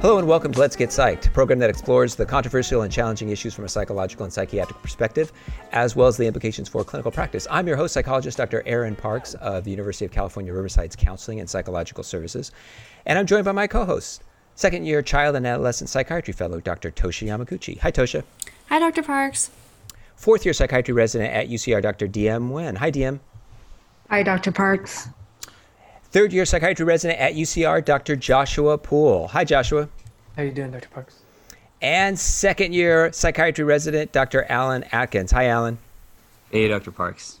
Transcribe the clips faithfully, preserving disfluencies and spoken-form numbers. Hello and welcome to Let's Get Psyched, a program that explores the controversial and challenging issues from a psychological and psychiatric perspective, as well as the implications for clinical practice. I'm your host, psychologist Doctor Aaron Parks of the University of California, Riverside's Counseling and Psychological Services, and I'm joined by my co-host, second-year child and adolescent psychiatry fellow, Doctor Tosha Yamaguchi. Hi, Tosha. Hi, Doctor Parks. Fourth-year psychiatry resident at U C R, Doctor Diem Nguyen. Hi, Diem. Hi, Doctor Parks. Third-year psychiatry resident at U C R, Doctor Joshua Poole. Hi, Joshua. How are you doing, Doctor Parks? And second-year psychiatry resident, Doctor Alan Atkins. Hi, Alan. Hey, Doctor Parks.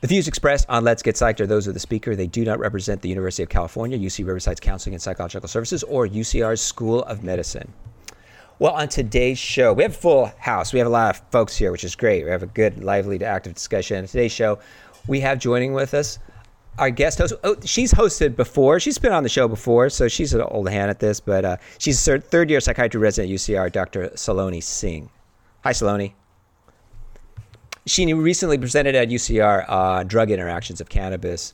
The views expressed on Let's Get Psyched are those of the speaker. They do not represent the University of California, U C Riverside's Counseling and Psychological Services, or U C R's School of Medicine. Well, on today's show, we have a full house. We have a lot of folks here, which is great. We have a good, lively, active discussion. On today's show, we have joining with us our guest host. Oh, she's hosted before. She's been on the show before, so she's an old hand at this, but uh, she's a third-year psychiatry resident at U C R, Doctor Saloni Singh. Hi, Saloni. She recently presented at U C R on uh, drug interactions of cannabis,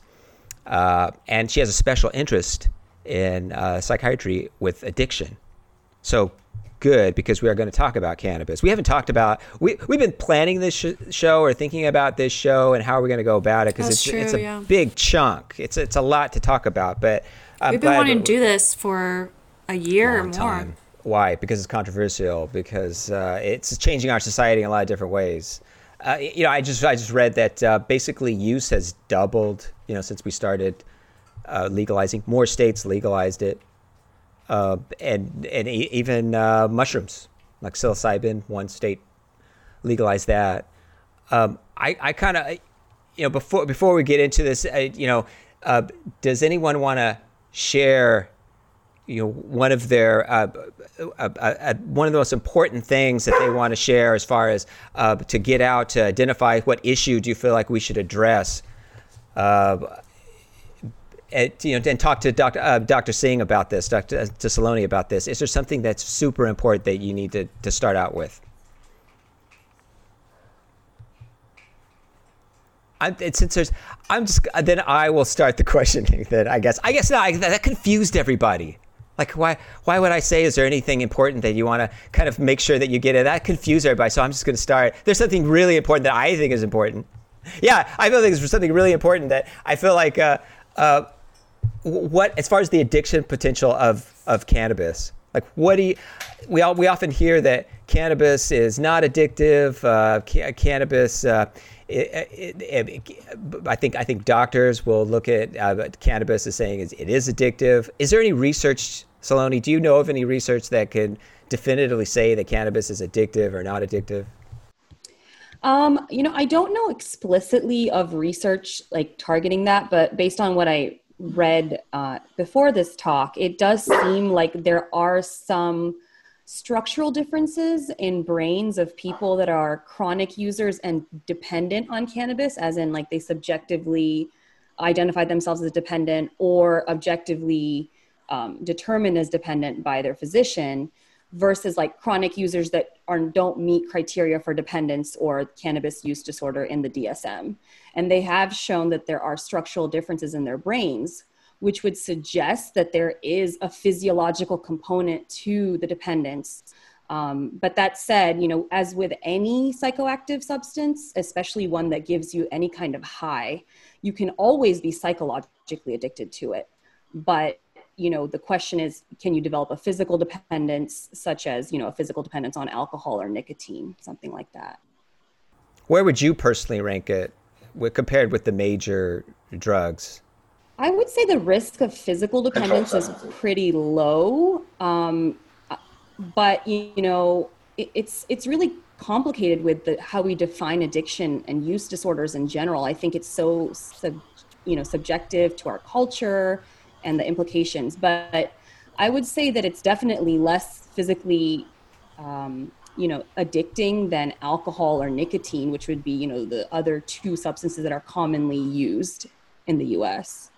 uh, and she has a special interest in uh, psychiatry with addiction. So good, because we are going to talk about cannabis. We haven't talked about, we, we've been planning this sh- show or thinking about this show and how are we going to go about it, because it's, it's a yeah. big chunk. It's it's a lot to talk about, but I'm We've been wanting to do this for a year or more. Time. Why? Because it's controversial, because uh, it's changing our society in a lot of different ways. Uh, you know, I just I just read that uh, basically use has doubled, you know, since we started uh, legalizing. More states legalized it. Uh, and and e- even uh, mushrooms, like psilocybin, one state legalized that. Um, I, I kind of, you know, before before we get into this, I, you know, uh, does anyone want to share, you know, one of their, uh, uh, uh, uh, one of the most important things that they want to share as far as uh, to get out, to identify what issue do you feel like we should address? Uh, At, you know, and talk to Doctor Uh, Doctor Singh about this, Doctor Uh, to Saloni about this. Is there something that's super important that you need to, to start out with? I'm, and since there's, I'm just then I will start the questioning. Then I guess I guess not. I, that confused everybody. Like why why would I say? Is there anything important that you want to kind of make sure that you get it? That confused everybody. So I'm just going to start. There's something really important that I think is important. Yeah, I feel like there's something really important that I feel like. Uh, uh, What, as far as the addiction potential of, of cannabis, like what do you, we all, we often hear that cannabis is not addictive. Uh, ca- cannabis, uh, it, it, it, I think I think doctors will look at uh, cannabis as saying it is addictive. Is there any research, Saloni? Do you know of any research that can definitively say that cannabis is addictive or not addictive? Um, you know, I don't know explicitly of research like targeting that, but based on what I read uh, before this talk, it does seem like there are some structural differences in brains of people that are chronic users and dependent on cannabis, as in like they subjectively identify themselves as dependent or objectively um, determined as dependent by their physician, versus like chronic users that are, don't meet criteria for dependence or cannabis use disorder in the D S M. And they have shown that there are structural differences in their brains, which would suggest that there is a physiological component to the dependence. Um, but that said, you know, as with any psychoactive substance, especially one that gives you any kind of high, you can always be psychologically addicted to it. But you know, the question is, can you develop a physical dependence, such as, you know, a physical dependence on alcohol or nicotine, something like that? Where would you personally rank it compared with the major drugs? I would say the risk of physical dependence is pretty low. Um, but, you know, it, it's it's really complicated with the, how we define addiction and use disorders in general. I think it's so, sub, you know, subjective to our culture and the implications, but I would say that it's definitely less physically, um, you know, addicting than alcohol or nicotine, which would be, you know, the other two substances that are commonly used in the U S.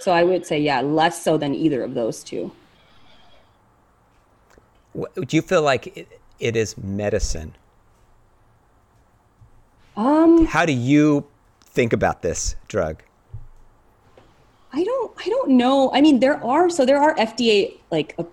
So I would say, yeah, less so than either of those two. Do you feel like it, it is medicine? Um, How do you think about this drug? I don't, I don't know. I mean, there are, so there are F D A like uh,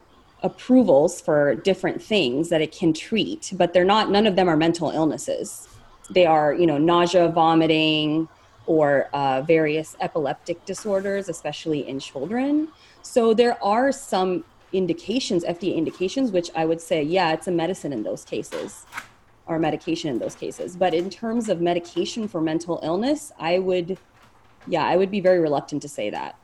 approvals for different things that it can treat, but they're not, none of them are mental illnesses. They are, you know, nausea, vomiting, or uh, various epileptic disorders, especially in children. So there are some indications, F D A indications, which I would say, yeah, it's a medicine in those cases, or medication in those cases. But in terms of medication for mental illness, I would, yeah, I would be very reluctant to say that.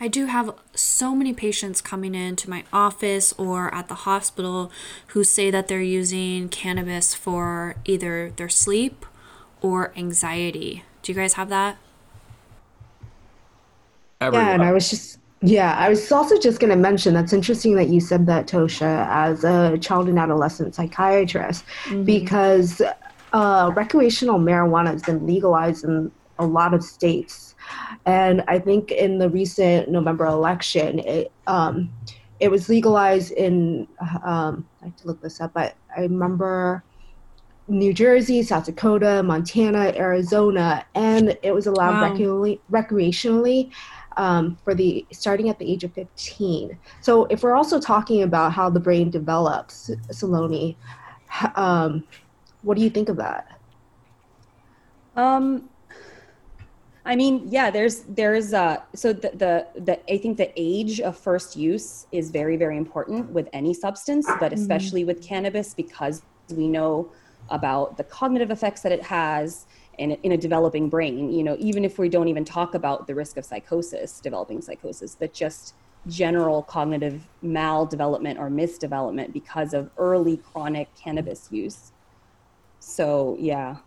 I do have so many patients coming into my office or at the hospital who say that they're using cannabis for either their sleep or anxiety. Do you guys have that? Everyone. Yeah, and I was just, yeah, I was also just going to mention, that's interesting that you said that, Tosha, as a child and adolescent psychiatrist, mm-hmm. because uh, recreational marijuana has been legalized in a lot of states. And I think in the recent November election, it um, it was legalized in, um, I have to look this up, but I remember New Jersey, South Dakota, Montana, Arizona, and it was allowed wow. recreally, recreationally um, for the starting at the age of fifteen. So if we're also talking about how the brain develops, Saloni, um, what do you think of that? Um. I mean, yeah, there's, there's, uh, so the, the, the, I think the age of first use is very, very important with any substance, but especially mm-hmm. with cannabis, because we know about the cognitive effects that it has in, in a developing brain, you know, even if we don't even talk about the risk of psychosis, developing psychosis, but just general cognitive maldevelopment or misdevelopment because of early chronic cannabis use. So, yeah.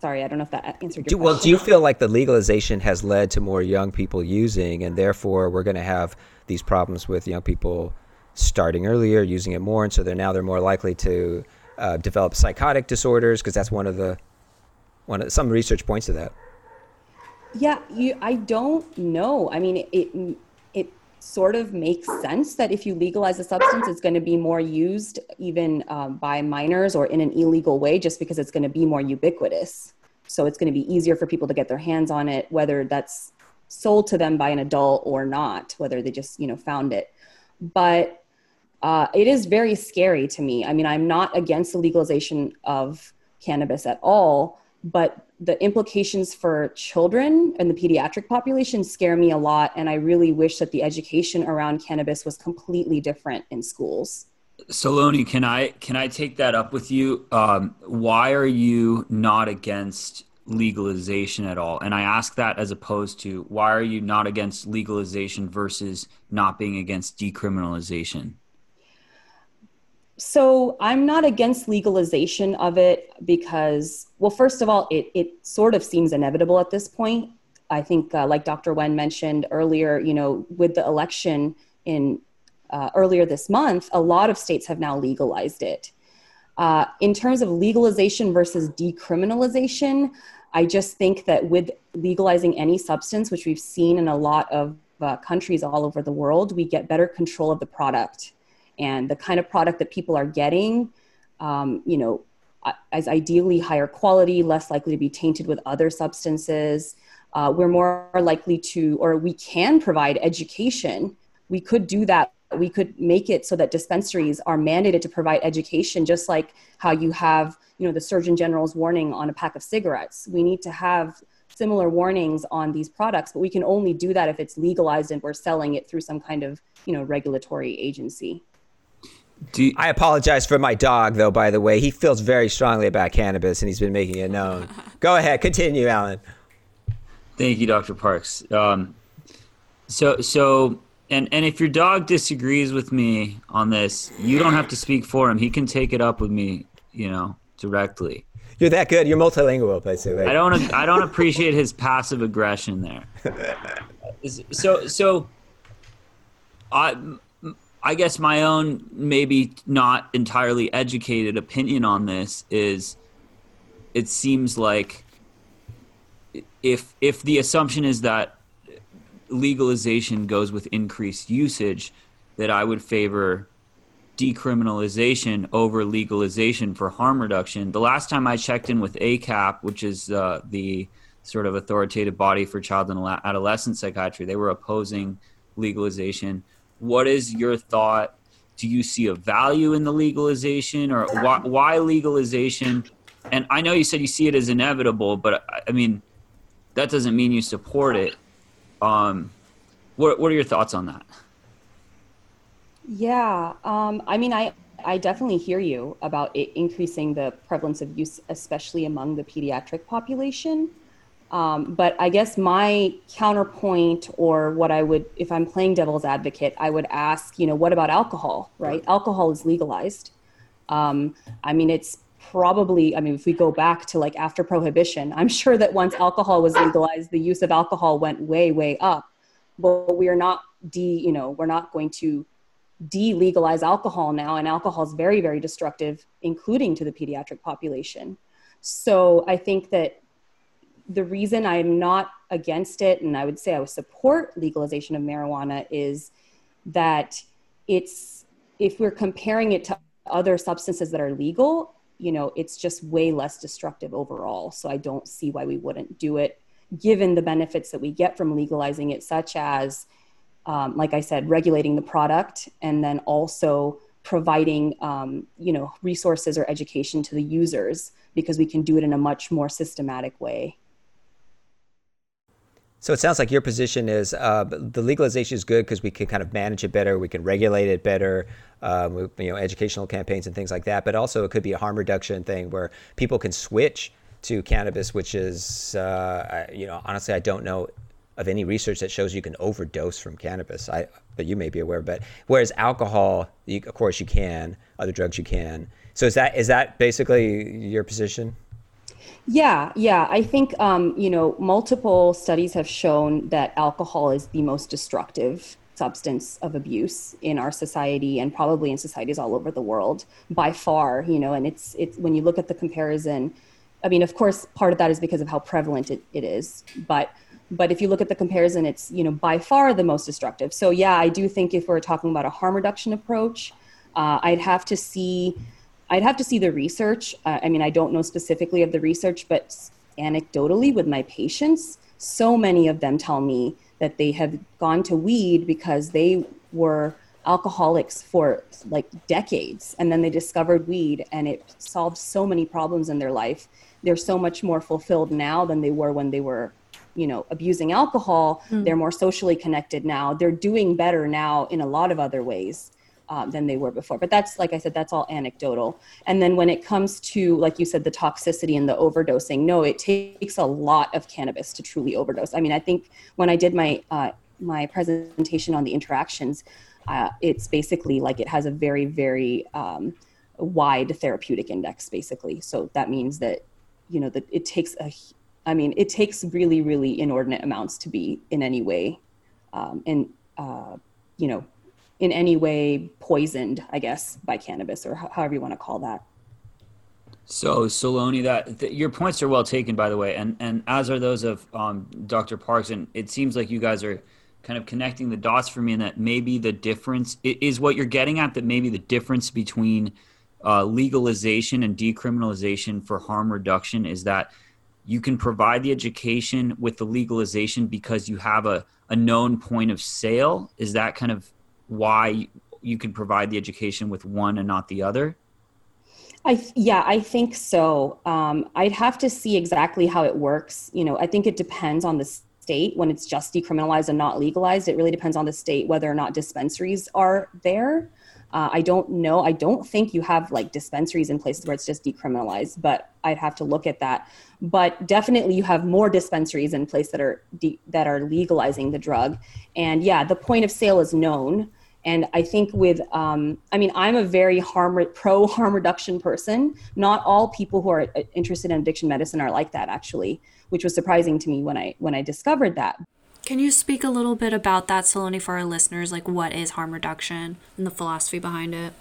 Sorry, I don't know if that answered your well, question. Well, do you feel like the legalization has led to more young people using, and therefore we're going to have these problems with young people starting earlier, using it more, and so they're now they're more likely to uh, develop psychotic disorders, because that's one of the one of, some research points to that. Yeah, you, I don't know. I mean, it, it it sort of makes sense that if you legalize a substance, it's going to be more used even um, by minors or in an illegal way, just because it's going to be more ubiquitous. So it's going to be easier for people to get their hands on it, whether that's sold to them by an adult or not, whether they just, you know, found it. But uh, it is very scary to me. I mean, I'm not against the legalization of cannabis at all, but the implications for children and the pediatric population scare me a lot. And I really wish that the education around cannabis was completely different in schools. Saloni, can I can I take that up with you? Um, why are you not against legalization at all? And I ask that as opposed to, why are you not against legalization versus not being against decriminalization? So I'm not against legalization of it because, well, first of all, it it sort of seems inevitable at this point. I think, uh, like Doctor Nguyen mentioned earlier, you know, with the election in Uh, earlier this month, a lot of states have now legalized it. Uh, in terms of legalization versus decriminalization, I just think that with legalizing any substance, which we've seen in a lot of uh, countries all over the world, we get better control of the product. And the kind of product that people are getting, um, you know, is ideally higher quality, less likely to be tainted with other substances. Uh, we're more likely to, or we can provide education. We could do that. We could make it so that dispensaries are mandated to provide education, just like how you have, you know, the Surgeon General's warning on a pack of cigarettes. We need to have similar warnings on these products, but we can only do that if it's legalized and we're selling it through some kind of, you know, regulatory agency. Do you- I apologize for my dog, though, by the way. He feels very strongly about cannabis and he's been making it known. Go ahead, continue, Alan. Thank you, Doctor Parks. Um, so, so... And and if your dog disagrees with me on this, you don't have to speak for him. He can take it up with me, you know, directly. You're that good. You're multilingual, basically. I don't I don't appreciate his passive aggression there. So so I I guess my own maybe not entirely educated opinion on this is, it seems like if if the assumption is that legalization goes with increased usage, that I would favor decriminalization over legalization for harm reduction. The last time I checked in with A C A P, which is uh, the sort of authoritative body for child and adolescent psychiatry, they were opposing legalization. what is your thought? Do you see a value in the legalization, or why, why legalization? And I know you said you see it as inevitable, but I mean, that doesn't mean you support it. Um, what what are your thoughts on that? Yeah, um, I mean, I, I definitely hear you about it increasing the prevalence of use, especially among the pediatric population. Um, but I guess my counterpoint, or what I would, if I'm playing devil's advocate, I would ask, you know, what about alcohol, right? Alcohol is legalized. Um, I mean, it's probably, I mean, if we go back to like after Prohibition, I'm sure that once alcohol was legalized, the use of alcohol went way, way up. But we are not de, you know, we're not going to de-legalize alcohol now, and alcohol is very, very destructive, including to the pediatric population. So I think that the reason I'm not against it, and I would say I would support legalization of marijuana, is that it's, if we're comparing it to other substances that are legal, you know, it's just way less destructive overall. So I don't see why we wouldn't do it, given the benefits that we get from legalizing it, such as, um, like I said, regulating the product, and then also providing, um, you know, resources or education to the users, because we can do it in a much more systematic way. So it sounds like your position is uh, the legalization is good because we can kind of manage it better, we can regulate it better, um, you know, educational campaigns and things like that. But also it could be a harm reduction thing where people can switch to cannabis, which is, uh, you know, honestly, I don't know of any research that shows you can overdose from cannabis. I, but you may be aware. But whereas alcohol, you, of course, you can. Other drugs, you can. So is that is that basically your position? Yeah, yeah. I think um, you know, multiple studies have shown that alcohol is the most destructive substance of abuse in our society, and probably in societies all over the world by far. You know, and it's it's when you look at the comparison. I mean, of course, part of that is because of how prevalent it, it is, but. But if you look at the comparison, it's, you know, by far the most destructive. So yeah, I do think if we're talking about a harm reduction approach, uh, I'd have to see, I'd have to see the research. Uh, I mean, I don't know specifically of the research, but anecdotally with my patients, so many of them tell me that they have gone to weed because they were alcoholics for like decades, and then they discovered weed and it solved so many problems in their life. They're so much more fulfilled now than they were when they were, you know, abusing alcohol. Mm. They're more socially connected now. They're doing better now in a lot of other ways uh, than they were before. But that's, like I said, that's all anecdotal. And then when it comes to, like you said, the toxicity and the overdosing, no, it takes a lot of cannabis to truly overdose. I mean, I think when I did my uh, my presentation on the interactions, uh, it's basically like it has a very, very um, wide therapeutic index, basically. So that means that, you know, that it takes a I mean, it takes really, really inordinate amounts to be in any way, um, and, uh, you know, in any way poisoned, I guess, by cannabis, or h- however you want to call that. So, Saloni, that th- your points are well taken, by the way, and, and as are those of um, Doctor Parks. And it seems like you guys are kind of connecting the dots for me, and that maybe the difference is what you're getting at, that maybe the difference between uh, legalization and decriminalization for harm reduction is that you can provide the education with the legalization because you have a, a known point of sale. Is that kind of why you can provide the education with one and not the other? I yeah, I think so. Um, I'd have to see exactly how it works. You know, I think it depends on the state when it's just decriminalized and not legalized. It really depends on the state whether or not dispensaries are there. Uh, I don't know. I don't think you have like dispensaries in places where it's just decriminalized, but I'd have to look at that. But definitely you have more dispensaries in place that are de- that are legalizing the drug. And yeah, the point of sale is known. And I think with, um, I mean, I'm a very harm re- pro harm reduction person. Not all people who are interested in addiction medicine are like that, actually, which was surprising to me when I when I discovered that. Can you speak a little bit about that, Saloni, for our listeners? Like, what is harm reduction and the philosophy behind it?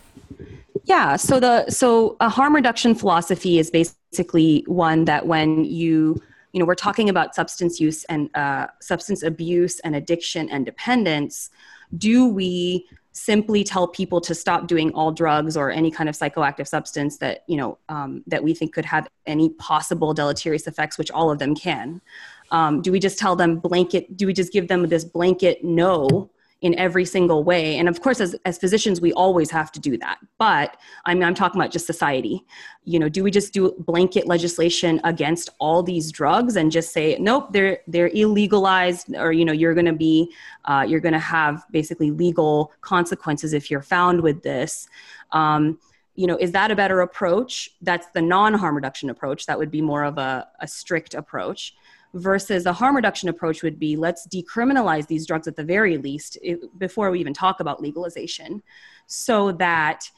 Yeah, so the so a harm reduction philosophy is basically one that when you, you know, we're talking about substance use and uh, substance abuse and addiction and dependence, do we simply tell people to stop doing all drugs or any kind of psychoactive substance that, you know, um, that we think could have any possible deleterious effects, which all of them can? Um, do we just tell them blanket, do we just give them this blanket no in every single way. And of course, as, as physicians, we always have to do that. But I mean, I'm talking about just society. You know, do we just do blanket legislation against all these drugs and just say, nope, they're they're illegalized, or, you know, you're going to be, uh, you're going to have basically legal consequences if you're found with this. Um, you know, is that a better approach? That's the non-harm reduction approach. That would be more of a, a strict approach. Versus a harm reduction approach would be, let's decriminalize these drugs at the very least, it, before we even talk about legalization, so that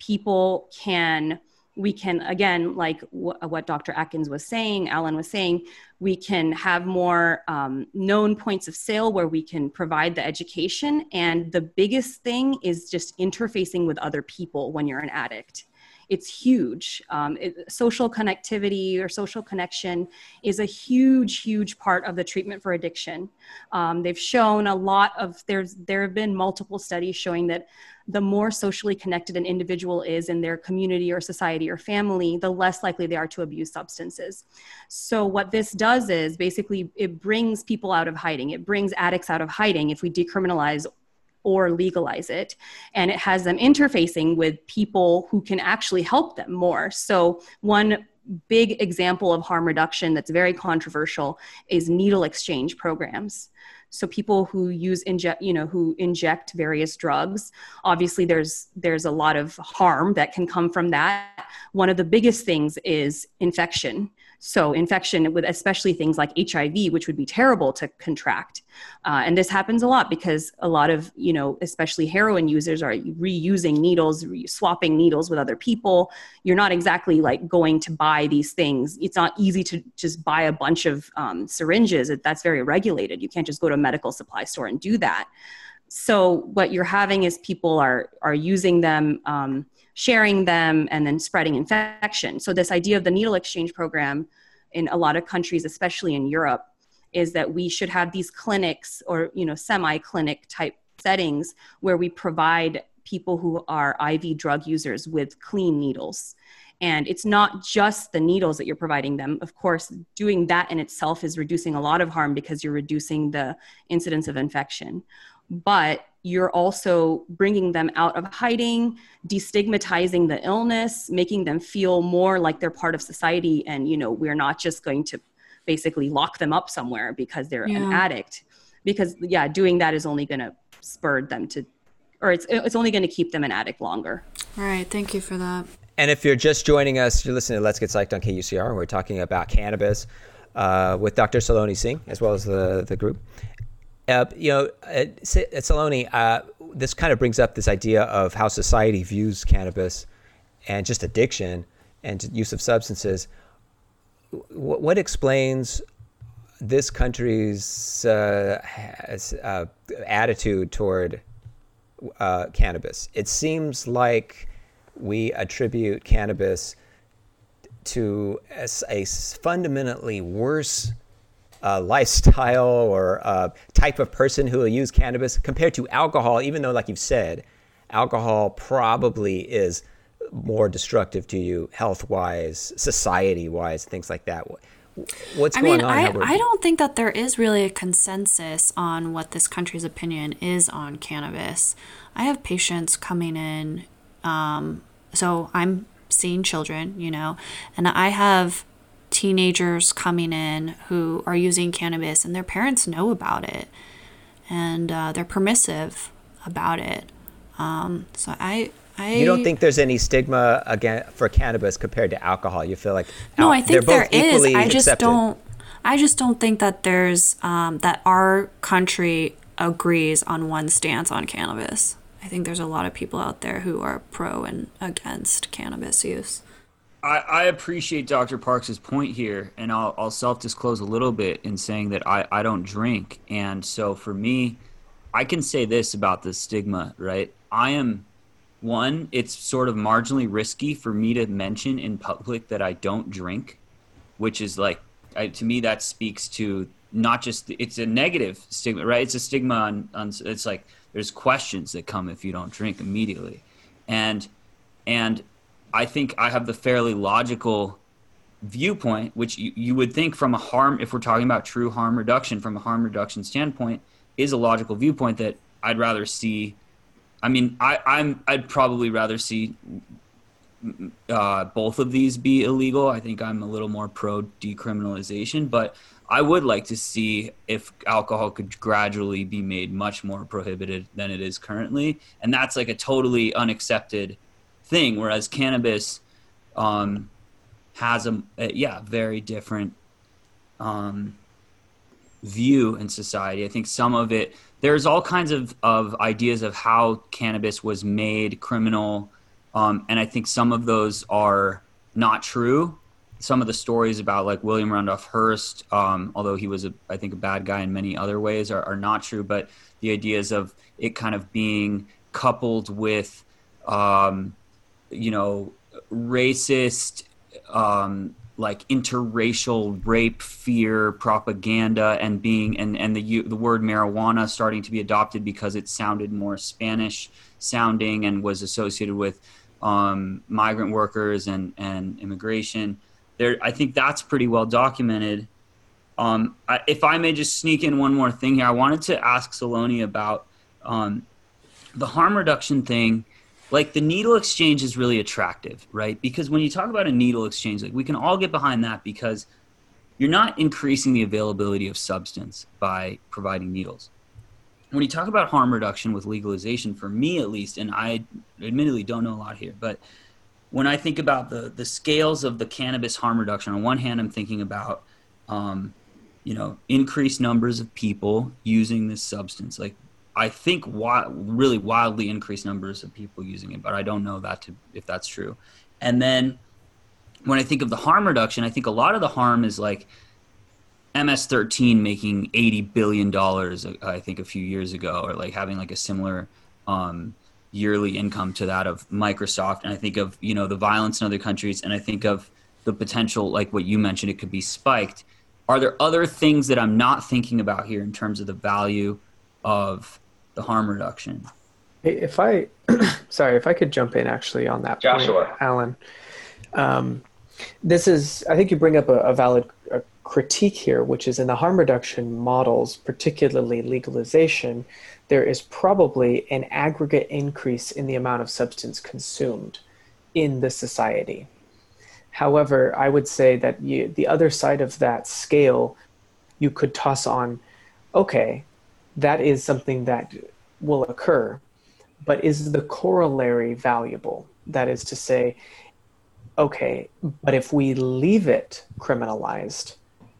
people can, we can, again, like w- what Doctor Atkins was saying, Alan was saying, we can have more um, known points of sale where we can provide the education. And the biggest thing is just interfacing with other people when you're an addict. It's huge. Um, it, social connectivity or social connection is a huge, huge part of the treatment for addiction. Um, they've shown a lot of, there's, there have been multiple studies showing that the more socially connected an individual is in their community or society or family, the less likely they are to abuse substances. So what this does is basically it brings people out of hiding. It brings addicts out of hiding if we decriminalize or legalize it, and it has them interfacing with people who can actually help them more. So one big example of harm reduction that's very controversial is needle exchange programs. So people who use inject, you know, who inject various drugs, obviously there's there's a lot of harm that can come from that. One of the biggest things is infection. So infection with especially things like H I V, which would be terrible to contract. Uh, and this happens a lot because a lot of, you know, especially heroin users are reusing needles, re- swapping needles with other people. You're not exactly like going to buy these things. It's not easy to just buy a bunch of um, syringes. That's very regulated. You can't just go to a medical supply store and do that. So what you're having is people are are using them, um, sharing them, and then spreading infection. So this idea of the needle exchange program in a lot of countries, especially in Europe, is that we should have these clinics or, you know, semi-clinic type settings where we provide people who are I V drug users with clean needles. And it's not just the needles that you're providing them. Of course, doing that in itself is reducing a lot of harm because you're reducing the incidence of infection. But you're also bringing them out of hiding, destigmatizing the illness, making them feel more like they're part of society. And, you know, we're not just going to basically lock them up somewhere because they're yeah. an addict. Because, yeah, doing that is only going to spur them to, or it's it's only going to keep them an addict longer. All right. Thank you for that. And if you're just joining us, you're listening to Let's Get Psyched on K U C R, and we're talking about cannabis uh, with Doctor Saloni Singh, as well as the, the group. Uh, you know, uh, Saloni, uh, this kind of brings up this idea of how society views cannabis and just addiction and use of substances. W- what explains this country's uh, has, uh, attitude toward uh, cannabis? It seems like we attribute cannabis to a, a fundamentally worse Uh, lifestyle or uh, type of person who will use cannabis compared to alcohol, even though, like you've said, alcohol probably is more destructive to you health-wise, society-wise, things like that. What's I going mean, on? I, I don't think that there is really a consensus on what this country's opinion is on cannabis. I have patients coming in, um, so I'm seeing children, you know, and I have teenagers coming in who are using cannabis and their parents know about it and uh, they're permissive about it. Um, so I, I, you don't think there's any stigma again for cannabis compared to alcohol? You feel like al- no, I think there is. I just accepted. don't. I just don't think that there's um, that our country agrees on one stance on cannabis. I think there's a lot of people out there who are pro and against cannabis use. I, I appreciate Doctor Parks' point here, and I'll, I'll self-disclose a little bit in saying that I, I don't drink. And so for me, I can say this about the stigma, right? I am, one, it's sort of marginally risky for me to mention in public that I don't drink, which is like, I, to me, that speaks to not just, it's a negative stigma, right? It's a stigma on, on it's like, there's questions that come if you don't drink immediately. And, and, I think I have the fairly logical viewpoint, which you, you would think from a harm, if we're talking about true harm reduction, from a harm reduction standpoint, is a logical viewpoint that I'd rather see. I mean, I, I'm I'd probably rather see uh, both of these be illegal. I think I'm a little more pro decriminalization, but I would like to see if alcohol could gradually be made much more prohibited than it is currently, and that's like a totally unaccepted thing. Whereas cannabis um, has a, a yeah very different um, view in society. I think some of it. There's all kinds of, of ideas of how cannabis was made criminal. Um, and I think some of those are not true. Some of the stories about like William Randolph Hearst, um, although he was, a, I think, a bad guy in many other ways are, are not true. But the ideas of it kind of being coupled with, um, you know, racist, um, like interracial rape fear propaganda and being and, and the the word marijuana starting to be adopted because it sounded more Spanish sounding and was associated with um, migrant workers and, and immigration. There, I think that's pretty well documented. Um, I, if I may just sneak in one more thing here, I wanted to ask Saloni about um, the harm reduction thing. Like the needle exchange is really attractive, right? Because when you talk about a needle exchange, like we can all get behind that because you're not increasing the availability of substance by providing needles. When you talk about harm reduction with legalization, for me at least, and I admittedly don't know a lot here, but when I think about the the scales of the cannabis harm reduction, on one hand, I'm thinking about, um, you know, increased numbers of people using this substance, like I think wild, really wildly increased numbers of people using it, but I don't know that to, if that's true. And then when I think of the harm reduction, I think a lot of the harm is like M S thirteen making eighty billion dollars, I think a few years ago, or like having like a similar um, yearly income to that of Microsoft. And I think of, you know, the violence in other countries. And I think of the potential, like what you mentioned, it could be spiked. Are there other things that I'm not thinking about here in terms of the value of the harm reduction? If I, sorry, if I could jump in actually on that Joshua. Point, Alan, um, this is, I think you bring up a, a valid a critique here, which is in the harm reduction models, particularly legalization, there is probably an aggregate increase in the amount of substance consumed in the society. However, I would say that you, the other side of that scale, you could toss on, okay, that is something that will occur, but is the corollary valuable? That is to say, okay, but if we leave it criminalized,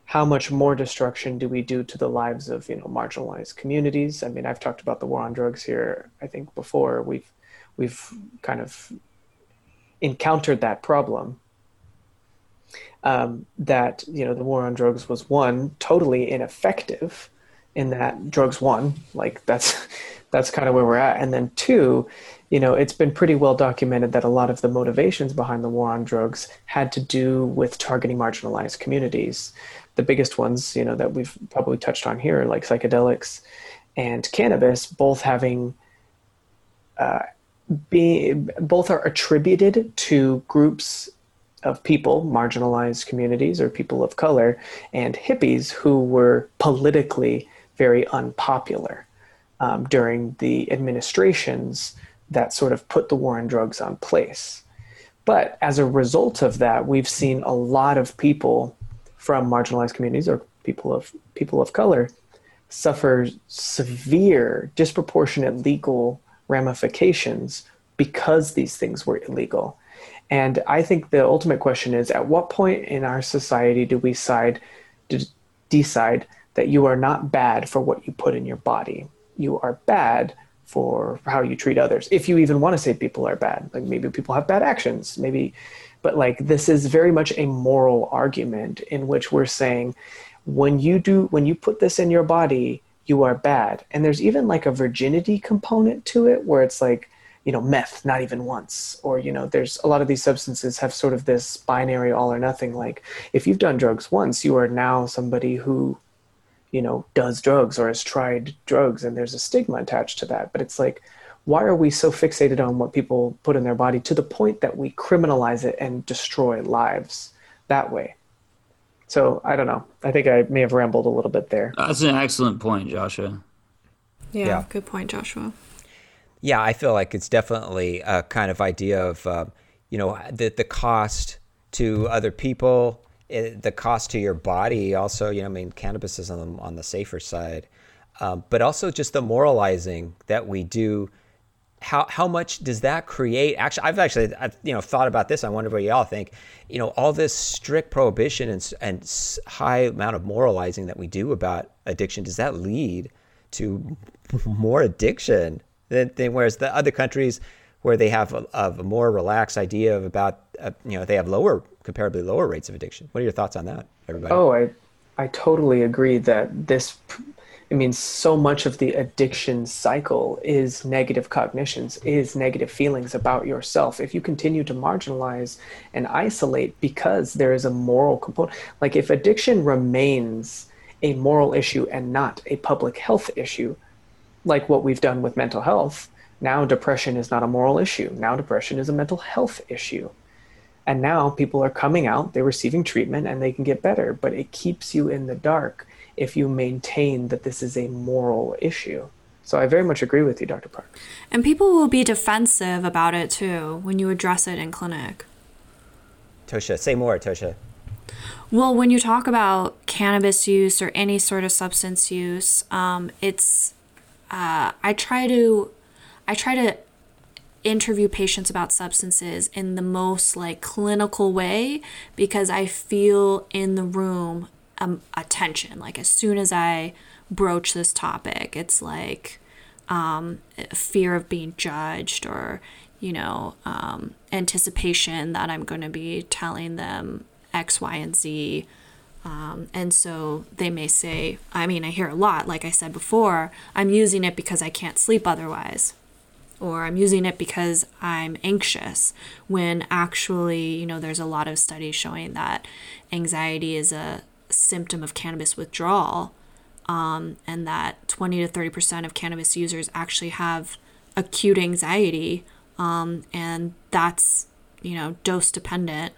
how much more destruction do we do to the lives of, you know, marginalized communities? I mean, I've talked about the war on drugs here, I think before we've, we've kind of encountered that problem. Um, that, you know, the war on drugs was one, totally ineffective, in that drugs won, like that's that's kind of where we're at. And then two, you know, it's been pretty well documented that a lot of the motivations behind the war on drugs had to do with targeting marginalized communities. The biggest ones, you know, that we've probably touched on here, like psychedelics and cannabis, both having, uh, be, both are attributed to groups of people, marginalized communities or people of color, and hippies who were politically very unpopular um, during the administrations that sort of put the war on drugs on place. But as a result of that, we've seen a lot of people from marginalized communities or people of people of color suffer severe, disproportionate legal ramifications because these things were illegal. And I think the ultimate question is, at what point in our society do we side, d- decide that you are not bad for what you put in your body? You are bad for how you treat others. If you even want to say people are bad, like maybe people have bad actions, maybe, but like this is very much a moral argument in which we're saying, when you do, when you put this in your body, you are bad. And there's even like a virginity component to it where it's like, you know, meth, not even once, or, you know, there's a lot of these substances have sort of this binary all or nothing. Like if you've done drugs once, you are now somebody who, you know, does drugs or has tried drugs, and there's a stigma attached to that. But it's like, why are we so fixated on what people put in their body to the point that we criminalize it and destroy lives that way? So I don't know. I think I may have rambled a little bit there. That's an excellent point, Joshua. Yeah, yeah. Good point, Joshua. Yeah, I feel like it's definitely a kind of idea of, uh, you know, the, the cost to other people, it, the cost to your body also, you know, I mean, cannabis is on the, on the safer side, um, but also just the moralizing that we do. How how much does that create? Actually, I've actually, I've, you know, thought about this. I wonder what y'all think. You know, all this strict prohibition and and high amount of moralizing that we do about addiction, does that lead to more addiction than, than whereas the other countries where they have a, a more relaxed idea of about, uh, you know, they have lower, comparably lower rates of addiction. What are your thoughts on that, everybody? Oh, I I totally agree that this. I mean, so much of the addiction cycle is negative cognitions, is negative feelings about yourself. If you continue to marginalize and isolate because there is a moral component, like if addiction remains a moral issue and not a public health issue, like what we've done with mental health, now depression is not a moral issue. Now depression is a mental health issue. And now people are coming out, they're receiving treatment and they can get better, but it keeps you in the dark if you maintain that this is a moral issue. So I very much agree with you, Doctor Parks. And people will be defensive about it too when you address it in clinic. Tosha, say more, Tosha. Well, when you talk about cannabis use or any sort of substance use, um, it's uh, I try to I try to interview patients about substances in the most like clinical way, because I feel in the room Um, attention. Like as soon as I broach this topic, it's like um, fear of being judged, or, you know, um, anticipation that I'm going to be telling them X, Y, and Z. Um, and so they may say, I mean, I hear a lot, like I said before, I'm using it because I can't sleep otherwise, or I'm using it because I'm anxious, when actually, you know, there's a lot of studies showing that anxiety is a symptom of cannabis withdrawal, um, and that twenty to thirty percent of cannabis users actually have acute anxiety, um, and that's, you know, dose dependent.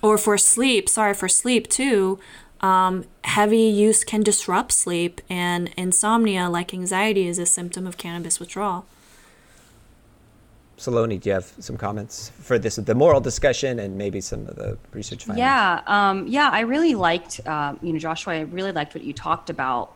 Or for sleep, sorry, for sleep too, um, heavy use can disrupt sleep, and insomnia, like anxiety, is a symptom of cannabis withdrawal. Saloni, do you have some comments for this, the moral discussion and maybe some of the research findings? Yeah, um, yeah, I really liked, uh, you know, Joshua, I really liked what you talked about,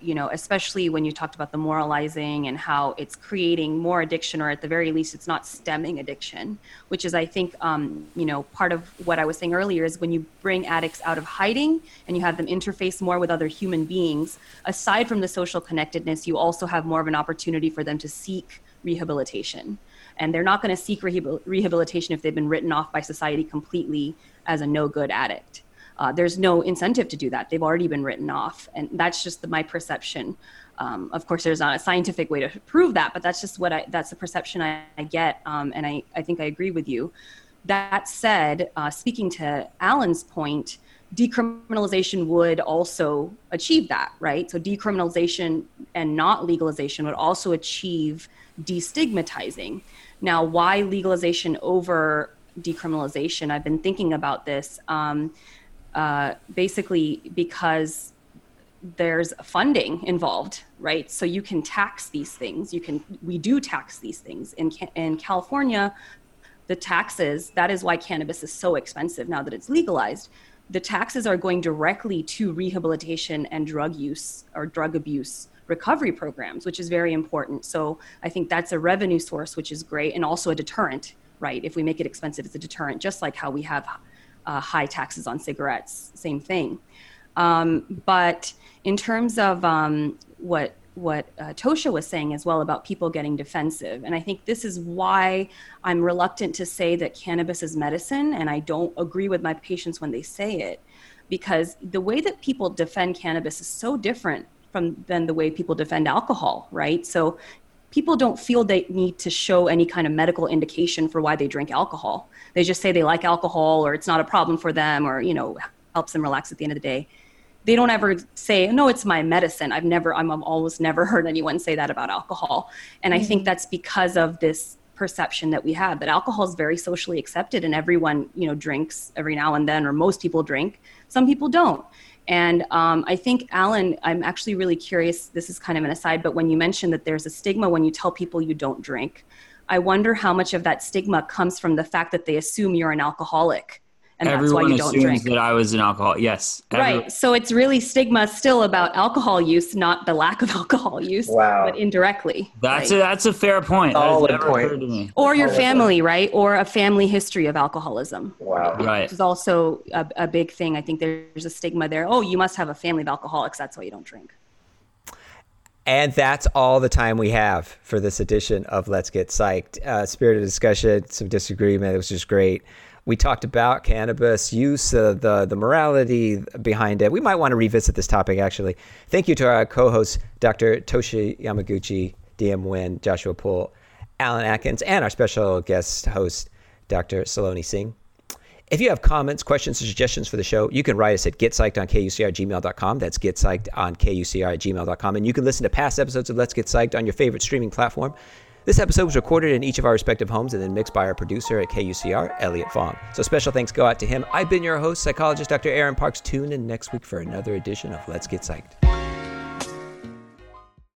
you know, especially when you talked about the moralizing and how it's creating more addiction, or at the very least, it's not stemming addiction, which is, I think, um, you know, part of what I was saying earlier is when you bring addicts out of hiding and you have them interface more with other human beings, aside from the social connectedness, you also have more of an opportunity for them to seek rehabilitation. And they're not going to seek rehabil- rehabilitation if they've been written off by society completely as a no-good addict. Uh, there's no incentive to do that. They've already been written off. And that's just the, my perception. Um, of course, there's not a scientific way to prove that, but that's just what I, that's the perception I, I get. Um, and I, I think I agree with you. That said, uh, speaking to Alan's point, decriminalization would also achieve that, right? So decriminalization and not legalization would also achieve destigmatizing. Now, why legalization over decriminalization? I've been thinking about this um, uh, basically because there's funding involved, right? So you can tax these things. You can, we do tax these things. In in California, the taxes, that is why cannabis is so expensive now that it's legalized. The taxes are going directly to rehabilitation and drug use or drug abuse recovery programs, which is very important. So I think that's a revenue source, which is great, and also a deterrent, right? If we make it expensive, it's a deterrent, just like how we have uh, high taxes on cigarettes, same thing. Um, but in terms of um, what what uh, Tosha was saying as well about people getting defensive, and I think this is why I'm reluctant to say that cannabis is medicine, and I don't agree with my patients when they say it, because the way that people defend cannabis is so different from than the way people defend alcohol, right? So people don't feel they need to show any kind of medical indication for why they drink alcohol. They just say they like alcohol, or it's not a problem for them, or, you know, helps them relax at the end of the day. They don't ever say, no, it's my medicine. I've never, I'm I've almost never heard anyone say that about alcohol. And mm-hmm. I think that's because of this perception that we have that alcohol is very socially accepted and everyone, you know, drinks every now and then, or most people drink, some people don't. And um, I think, Alan, I'm actually really curious, this is kind of an aside, but when you mentioned that there's a stigma when you tell people you don't drink, I wonder how much of that stigma comes from the fact that they assume you're an alcoholic. And everyone that's why you don't drink. That I was an alcoholic. Yes. Everyone. Right. So it's really stigma still about alcohol use, not the lack of alcohol use, wow. but indirectly. That's right? a, that's a fair point. Solid that has never point. Occurred to me. Or your family, right? Or a family history of alcoholism. Wow. Right. Which is also a, a big thing. I think there's a stigma there. Oh, you must have a family of alcoholics. That's why you don't drink. And that's all the time we have for this edition of Let's Get Psyched. Uh, spirited discussion, some disagreement. It was just great. We talked about cannabis use, uh, the, the morality behind it. We might want to revisit this topic, actually. Thank you to our co-hosts, Doctor Tosha Yamaguchi, Diem Nguyen, Joshua Poole, Alan Atkins, and our special guest host, Doctor Saloni Singh. If you have comments, questions, or suggestions for the show, you can write us at getpsyched on K U C R at gmail dot com. That's getpsyched on K U C R at gmail dot com. And you can listen to past episodes of Let's Get Psyched on your favorite streaming platform. This episode was recorded in each of our respective homes and then mixed by our producer at K U C R, Elliot Fong. So special thanks go out to him. I've been your host, psychologist Doctor Aaron Parks. Tune in next week for another edition of Let's Get Psyched.